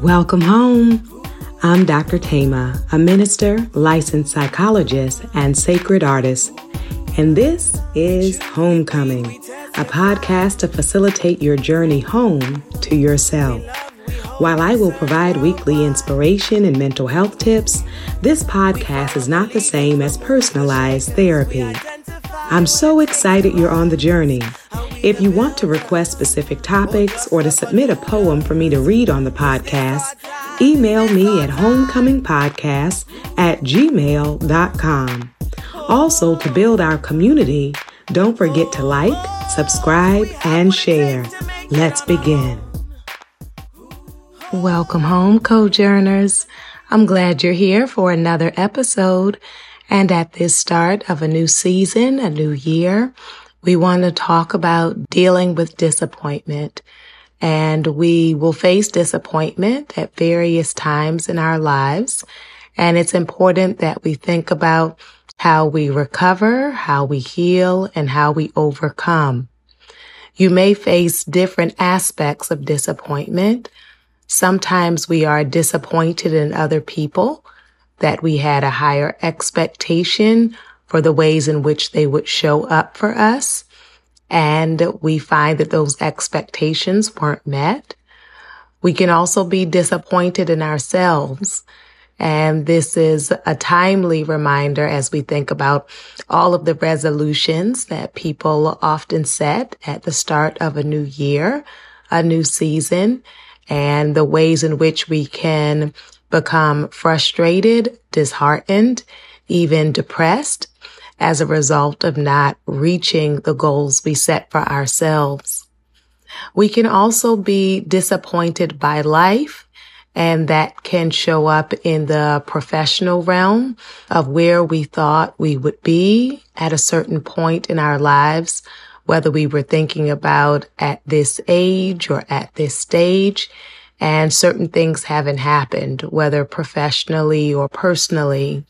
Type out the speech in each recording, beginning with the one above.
Welcome home. I'm Dr. Thema, a minister, licensed psychologist, and sacred artist. And this is Homecoming, a podcast to facilitate your journey home to yourself. While I will provide weekly inspiration and mental health tips, this podcast is not the same as personalized therapy. I'm so excited you're on the journey. If you want to request specific topics or to submit a poem for me to read on the podcast, email me at homecomingpodcast@gmail.com. Also, to build our community, don't forget to like, subscribe, and share. Let's begin. Welcome home, co-journers. I'm glad you're here for another episode. And at this start of a new season, a new year, we want to talk about dealing with disappointment, and we will face disappointment at various times in our lives. And it's important that we think about how we recover, how we heal, and how we overcome. You may face different aspects of disappointment. Sometimes we are disappointed in other people, that we had a higher expectation for the ways in which they would show up for us, and we find that those expectations weren't met. We can also be disappointed in ourselves, and this is a timely reminder as we think about all of the resolutions that people often set at the start of a new year, a new season, and the ways in which we can become frustrated, disheartened, even depressed, as a result of not reaching the goals we set for ourselves. We can also be disappointed by life, and that can show up in the professional realm of where we thought we would be at a certain point in our lives, whether we were thinking about at this age or at this stage, and certain things haven't happened, whether professionally or personally.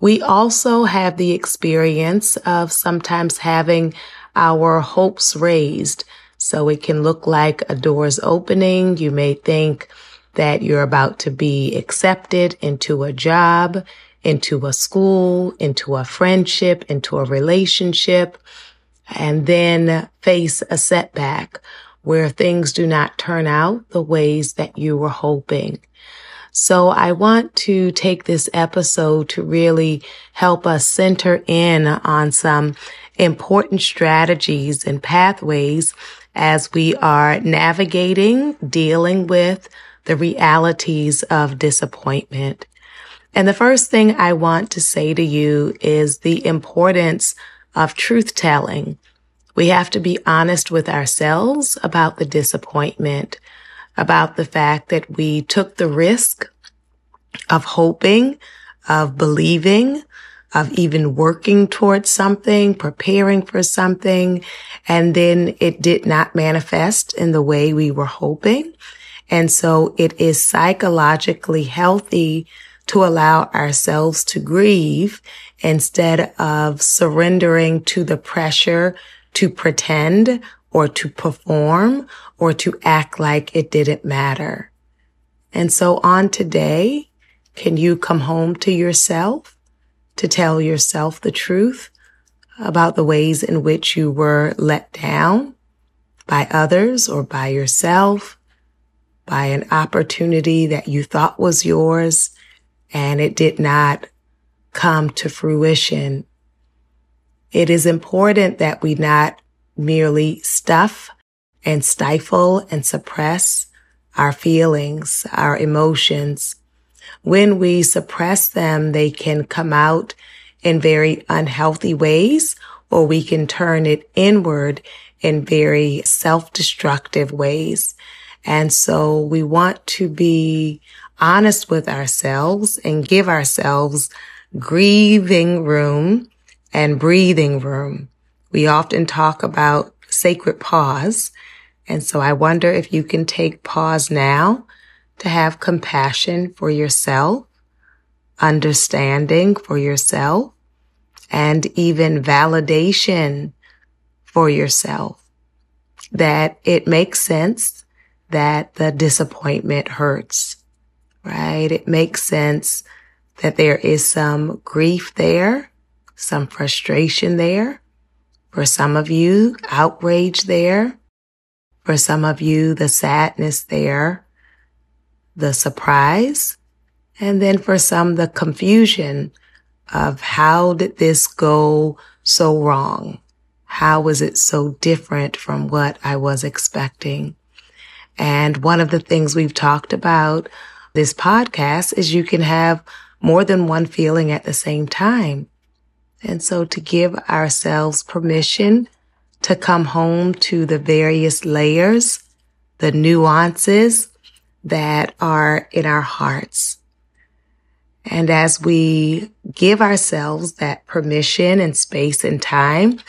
We also have the experience of sometimes having our hopes raised. So it can look like a door's opening. You may think that you're about to be accepted into a job, into a school, into a friendship, into a relationship, and then face a setback where things do not turn out the ways that you were hoping. So I want to take this episode to really help us center in on some important strategies and pathways as we are navigating, dealing with the realities of disappointment. And the first thing I want to say to you is the importance of truth-telling. We have to be honest with ourselves about the disappointment, about the fact that we took the risk of hoping, of believing, of even working towards something, preparing for something, and then it did not manifest in the way we were hoping. And so it is psychologically healthy to allow ourselves to grieve instead of surrendering to the pressure to pretend or to perform, or to act like it didn't matter. And so on today, can you come home to yourself to tell yourself the truth about the ways in which you were let down by others or by yourself, by an opportunity that you thought was yours, and it did not come to fruition? It is important that we not merely stuff and stifle and suppress our feelings, our emotions. When we suppress them, they can come out in very unhealthy ways, or we can turn it inward in very self-destructive ways. And so we want to be honest with ourselves and give ourselves grieving room and breathing room. We often talk about sacred pause, and so I wonder if you can take pause now to have compassion for yourself, understanding for yourself, and even validation for yourself, that it makes sense that the disappointment hurts, right? It makes sense that there is some grief there, some frustration there. For some of you, outrage there. For some of you, the sadness there, the surprise. And then for some, the confusion of how did this go so wrong? How was it so different from what I was expecting? And one of the things we've talked about this podcast is you can have more than one feeling at the same time. And so to give ourselves permission to come home to the various layers, the nuances that are in our hearts. And as we give ourselves that permission and space and time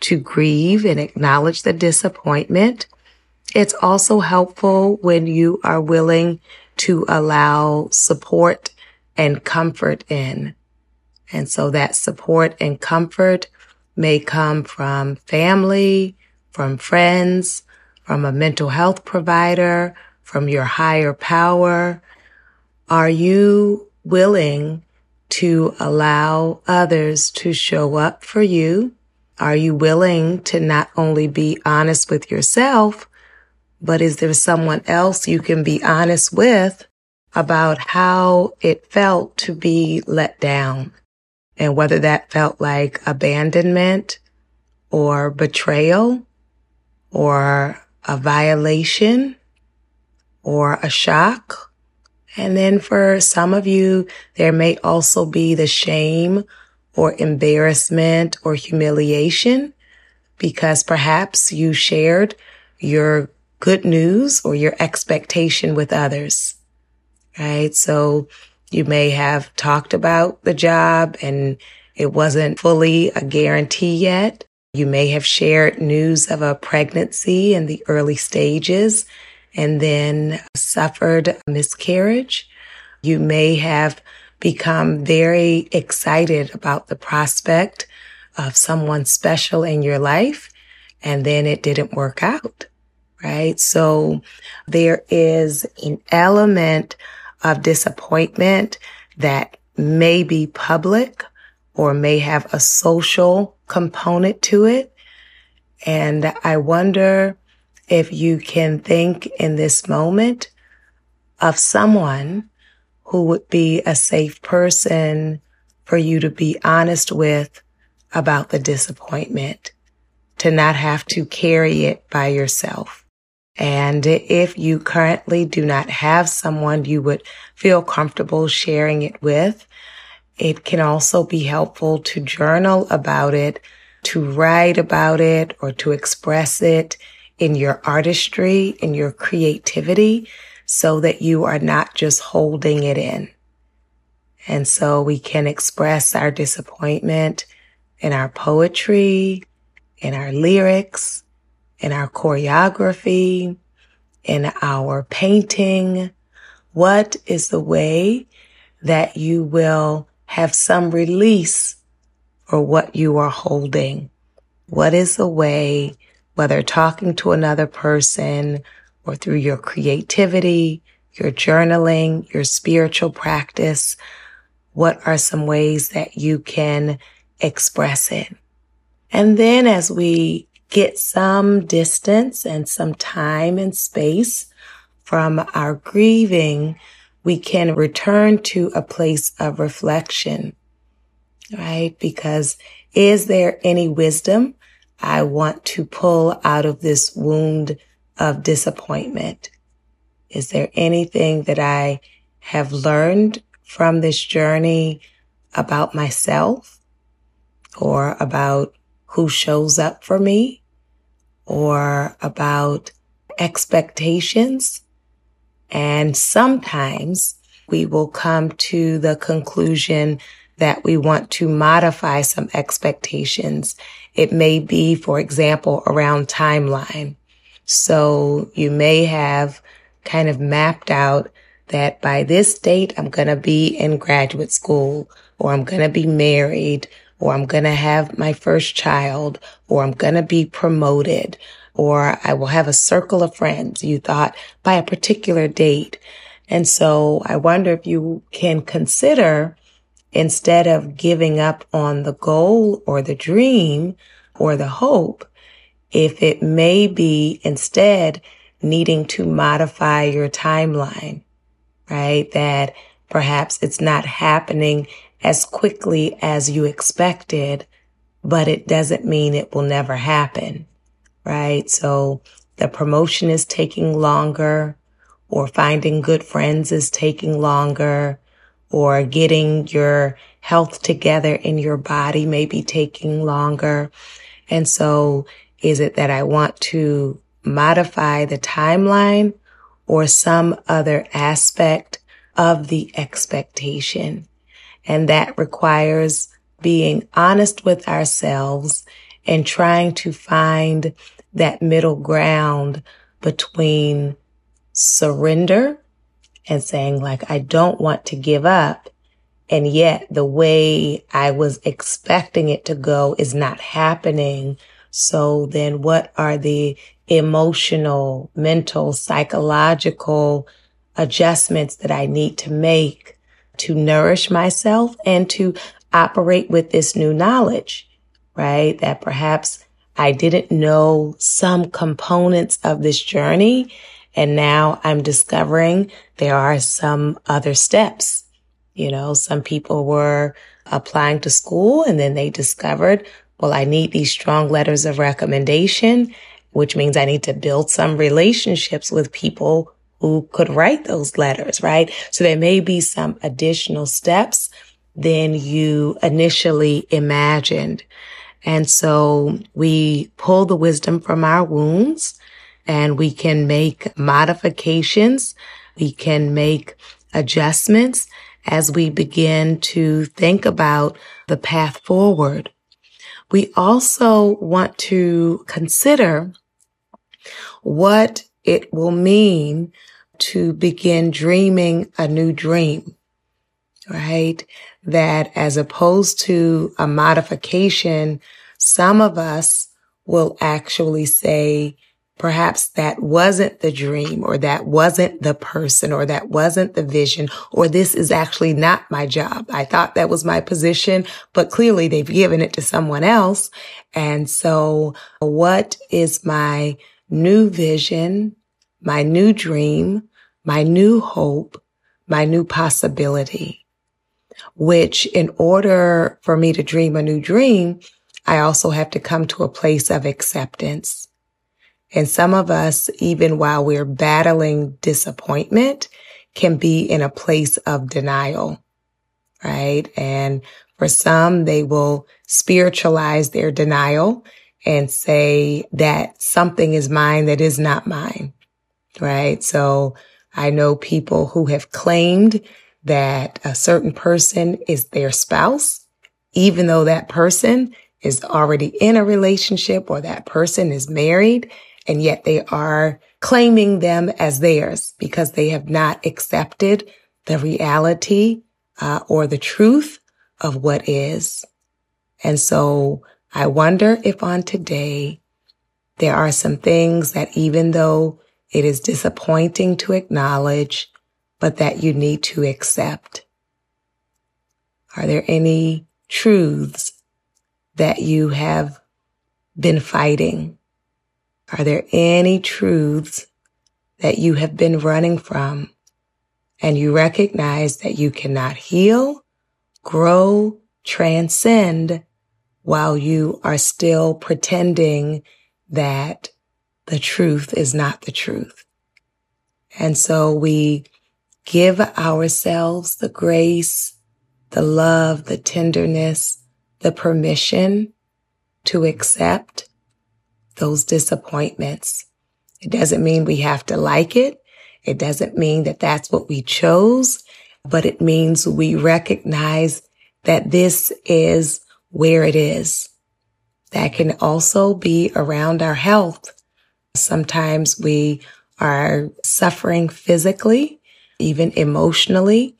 to grieve and acknowledge the disappointment, it's also helpful when you are willing to allow support and comfort in. And so that support and comfort may come from family, from friends, from a mental health provider, from your higher power. Are you willing to allow others to show up for you? Are you willing to not only be honest with yourself, but is there someone else you can be honest with about how it felt to be let down? And whether that felt like abandonment or betrayal or a violation or a shock. And then for some of you, there may also be the shame or embarrassment or humiliation because perhaps you shared your good news or your expectation with others, right? So you may have talked about the job and it wasn't fully a guarantee yet. You may have shared news of a pregnancy in the early stages and then suffered miscarriage. You may have become very excited about the prospect of someone special in your life and then it didn't work out, right? So there is an element of disappointment that may be public or may have a social component to it. And I wonder if you can think in this moment of someone who would be a safe person for you to be honest with about the disappointment, to not have to carry it by yourself. And if you currently do not have someone you would feel comfortable sharing it with, it can also be helpful to journal about it, to write about it, or to express it in your artistry, in your creativity, so that you are not just holding it in. And so we can express our disappointment in our poetry, in our lyrics, in our choreography, in our painting. What is the way that you will have some release for what you are holding? What is the way, whether talking to another person or through your creativity, your journaling, your spiritual practice, what are some ways that you can express it? And then as we get some distance and some time and space from our grieving, we can return to a place of reflection, right? Because is there any wisdom I want to pull out of this wound of disappointment? Is there anything that I have learned from this journey about myself or about who shows up for me? Or about expectations. And sometimes we will come to the conclusion that we want to modify some expectations. It may be, for example, around timeline. So you may have kind of mapped out that by this date, I'm going to be in graduate school, or I'm going to be married, or I'm going to have my first child, or I'm going to be promoted, or I will have a circle of friends, you thought, by a particular date. And so I wonder if you can consider, instead of giving up on the goal or the dream or the hope, if it may be instead needing to modify your timeline, right? That perhaps it's not happening as quickly as you expected, but it doesn't mean it will never happen, right? So the promotion is taking longer, or finding good friends is taking longer, or getting your health together in your body may be taking longer. And so is it that I want to modify the timeline or some other aspect of the expectation? And that requires being honest with ourselves and trying to find that middle ground between surrender and saying, like, I don't want to give up, and yet the way I was expecting it to go is not happening. So then what are the emotional, mental, psychological adjustments that I need to make to nourish myself and to operate with this new knowledge, right? That perhaps I didn't know some components of this journey, and now I'm discovering there are some other steps. You know, some people were applying to school and then they discovered, well, I need these strong letters of recommendation, which means I need to build some relationships with people who could write those letters, right? So there may be some additional steps than you initially imagined. And so we pull the wisdom from our wounds, and we can make modifications, we can make adjustments as we begin to think about the path forward. We also want to consider what it will mean to begin dreaming a new dream, right? That as opposed to a modification, some of us will actually say, perhaps that wasn't the dream, or that wasn't the person, or that wasn't the vision, or this is actually not my job. I thought that was my position, but clearly they've given it to someone else. And so what is my new vision, my new dream, my new hope, my new possibility? Which, in order for me to dream a new dream, I also have to come to a place of acceptance. And some of us, even while we're battling disappointment, can be in a place of denial, right? And for some, they will spiritualize their denial and say that something is mine that is not mine, right? So I know people who have claimed that a certain person is their spouse, even though that person is already in a relationship or that person is married, and yet they are claiming them as theirs because they have not accepted the reality or the truth of what is. And so I wonder if on today there are some things that, even though it is disappointing to acknowledge, but that you need to accept. Are there any truths that you have been fighting? Are there any truths that you have been running from, and you recognize that you cannot heal, grow, transcend while you are still pretending that the truth is not the truth? And so we give ourselves the grace, the love, the tenderness, the permission to accept those disappointments. It doesn't mean we have to like it. It doesn't mean that that's what we chose, but it means we recognize that this is where it is. That can also be around our health. Sometimes we are suffering physically, even emotionally,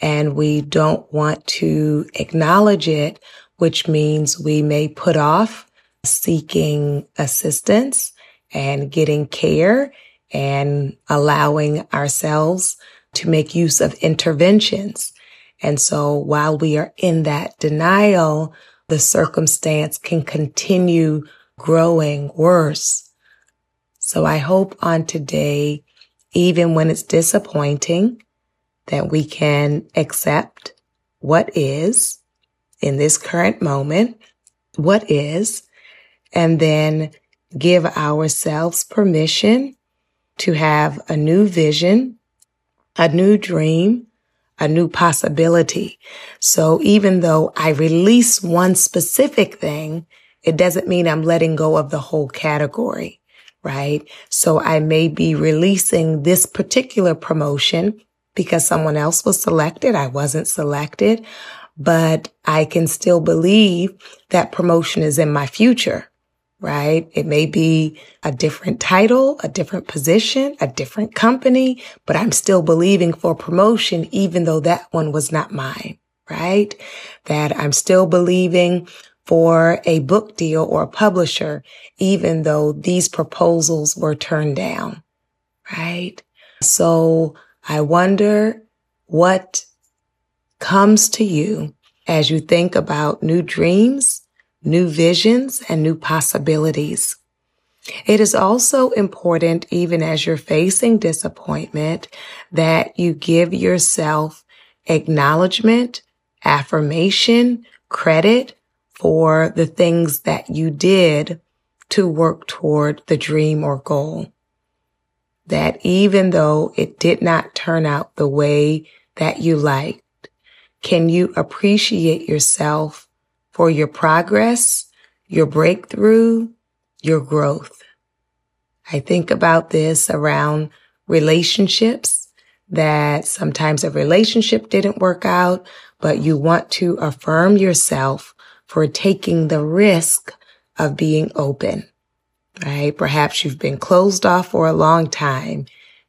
and we don't want to acknowledge it, which means we may put off seeking assistance and getting care and allowing ourselves to make use of interventions. And so while we are in that denial, the circumstance can continue growing worse. So I hope on today, even when it's disappointing, that we can accept what is in this current moment, what is, and then give ourselves permission to have a new vision, a new dream, a new possibility. So even though I release one specific thing, it doesn't mean I'm letting go of the whole category, right? So I may be releasing this particular promotion because someone else was selected. I wasn't selected, but I can still believe that promotion is in my future, right? It may be a different title, a different position, a different company, but I'm still believing for promotion, even though that one was not mine, right? That I'm still believing for a book deal or a publisher, even though these proposals were turned down, right? So I wonder what comes to you as you think about new dreams, new visions, and new possibilities. It is also important, even as you're facing disappointment, that you give yourself acknowledgement, affirmation, credit for the things that you did to work toward the dream or goal. That even though it did not turn out the way that you liked, can you appreciate yourself for your progress, your breakthrough, your growth? I think about this around relationships, that sometimes a relationship didn't work out, but you want to affirm yourself for taking the risk of being open, right? Perhaps you've been closed off for a long time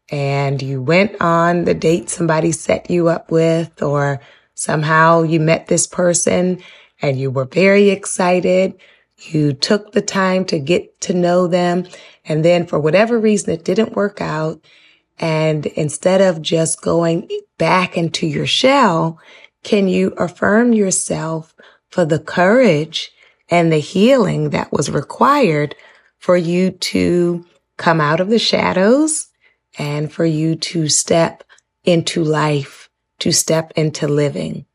and you went on the date somebody set you up with, or somehow you met this person and you were very excited. You took the time to get to know them. And then for whatever reason, it didn't work out. And instead of just going back into your shell, can you affirm yourself for the courage and the healing that was required for you to come out of the shadows and for you to step into life, to step into living,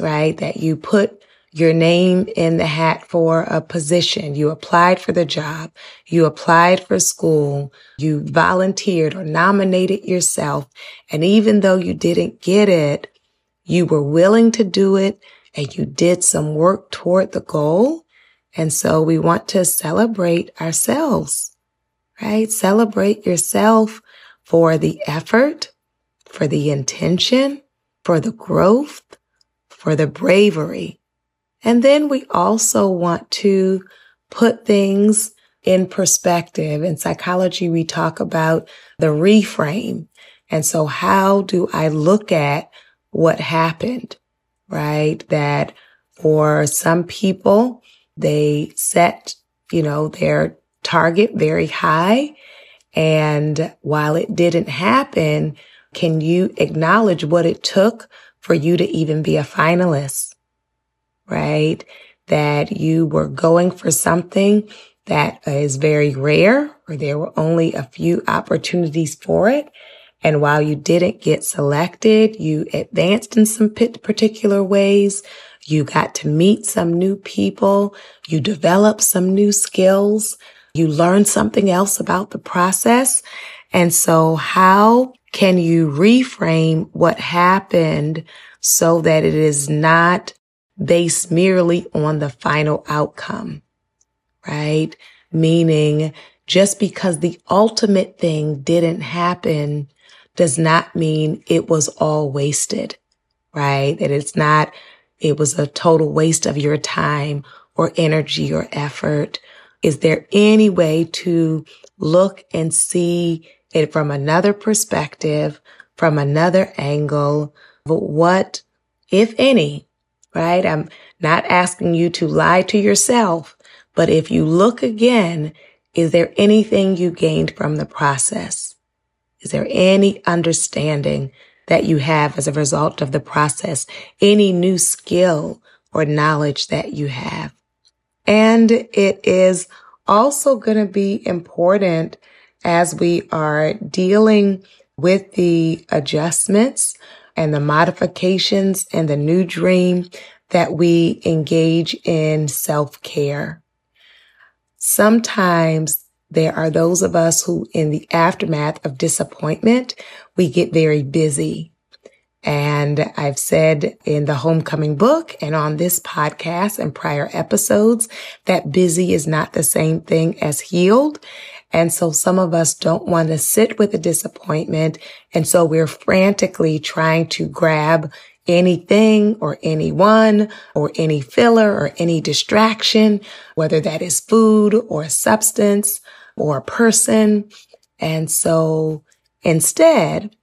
right? That you put your name in the hat for a position. You applied for the job. You applied for school. You volunteered or nominated yourself. And even though you didn't get it, you were willing to do it. And you did some work toward the goal. And so we want to celebrate ourselves, right? Celebrate yourself for the effort, for the intention, for the growth, for the bravery. And then we also want to put things in perspective. In psychology, we talk about the reframe. And so how do I look at what happened? Right? That for some people, they set, their target very high. And while it didn't happen, can you acknowledge what it took for you to even be a finalist? Right? That you were going for something that is very rare, or there were only a few opportunities for it. And while you didn't get selected, you advanced in some particular ways. You got to meet some new people. You developed some new skills. You learned something else about the process. And so how can you reframe what happened so that it is not based merely on the final outcome, right? Meaning just because the ultimate thing didn't happen does not mean it was all wasted, right? That it was a total waste of your time or energy or effort. Is there any way to look and see it from another perspective, from another angle of what, if any, right? I'm not asking you to lie to yourself, but if you look again, is there anything you gained from the process? Is there any understanding that you have as a result of the process? Any new skill or knowledge that you have? And it is also going to be important as we are dealing with the adjustments and the modifications and the new dream that we engage in self-care. Sometimes there are those of us who, in the aftermath of disappointment, we get very busy. And I've said in the Homecoming book and on this podcast and prior episodes that busy is not the same thing as healed. And so some of us don't want to sit with the disappointment. And so we're frantically trying to grab anything or anyone or any filler or any distraction, whether that is food or a substance or a person. And so instead,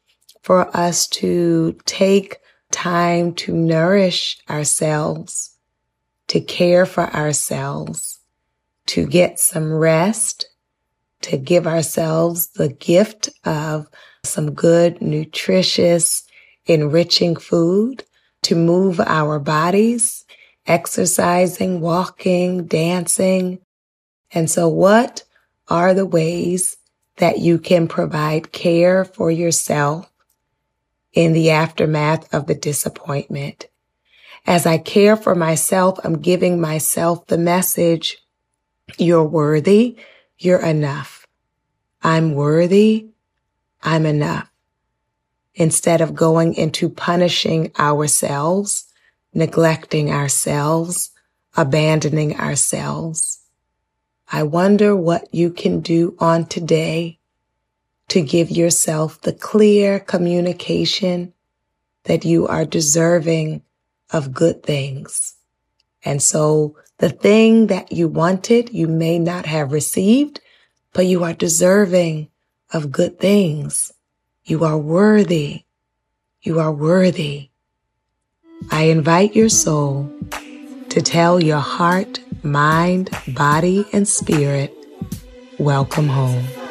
for us to take time to nourish ourselves, to care for ourselves, to get some rest, to give ourselves the gift of some good, nutritious, enriching food, to move our bodies, exercising, walking, dancing. And so what are the ways that you can provide care for yourself in the aftermath of the disappointment? As I care for myself, I'm giving myself the message, you're worthy, you're enough. I'm worthy, I'm enough. Instead of going into punishing ourselves, neglecting ourselves, abandoning ourselves. I wonder what you can do on today to give yourself the clear communication that you are deserving of good things. And so the thing that you wanted, you may not have received, but you are deserving of good things. You are worthy. You are worthy. I invite your soul to tell your heart, mind, body, and spirit, welcome home.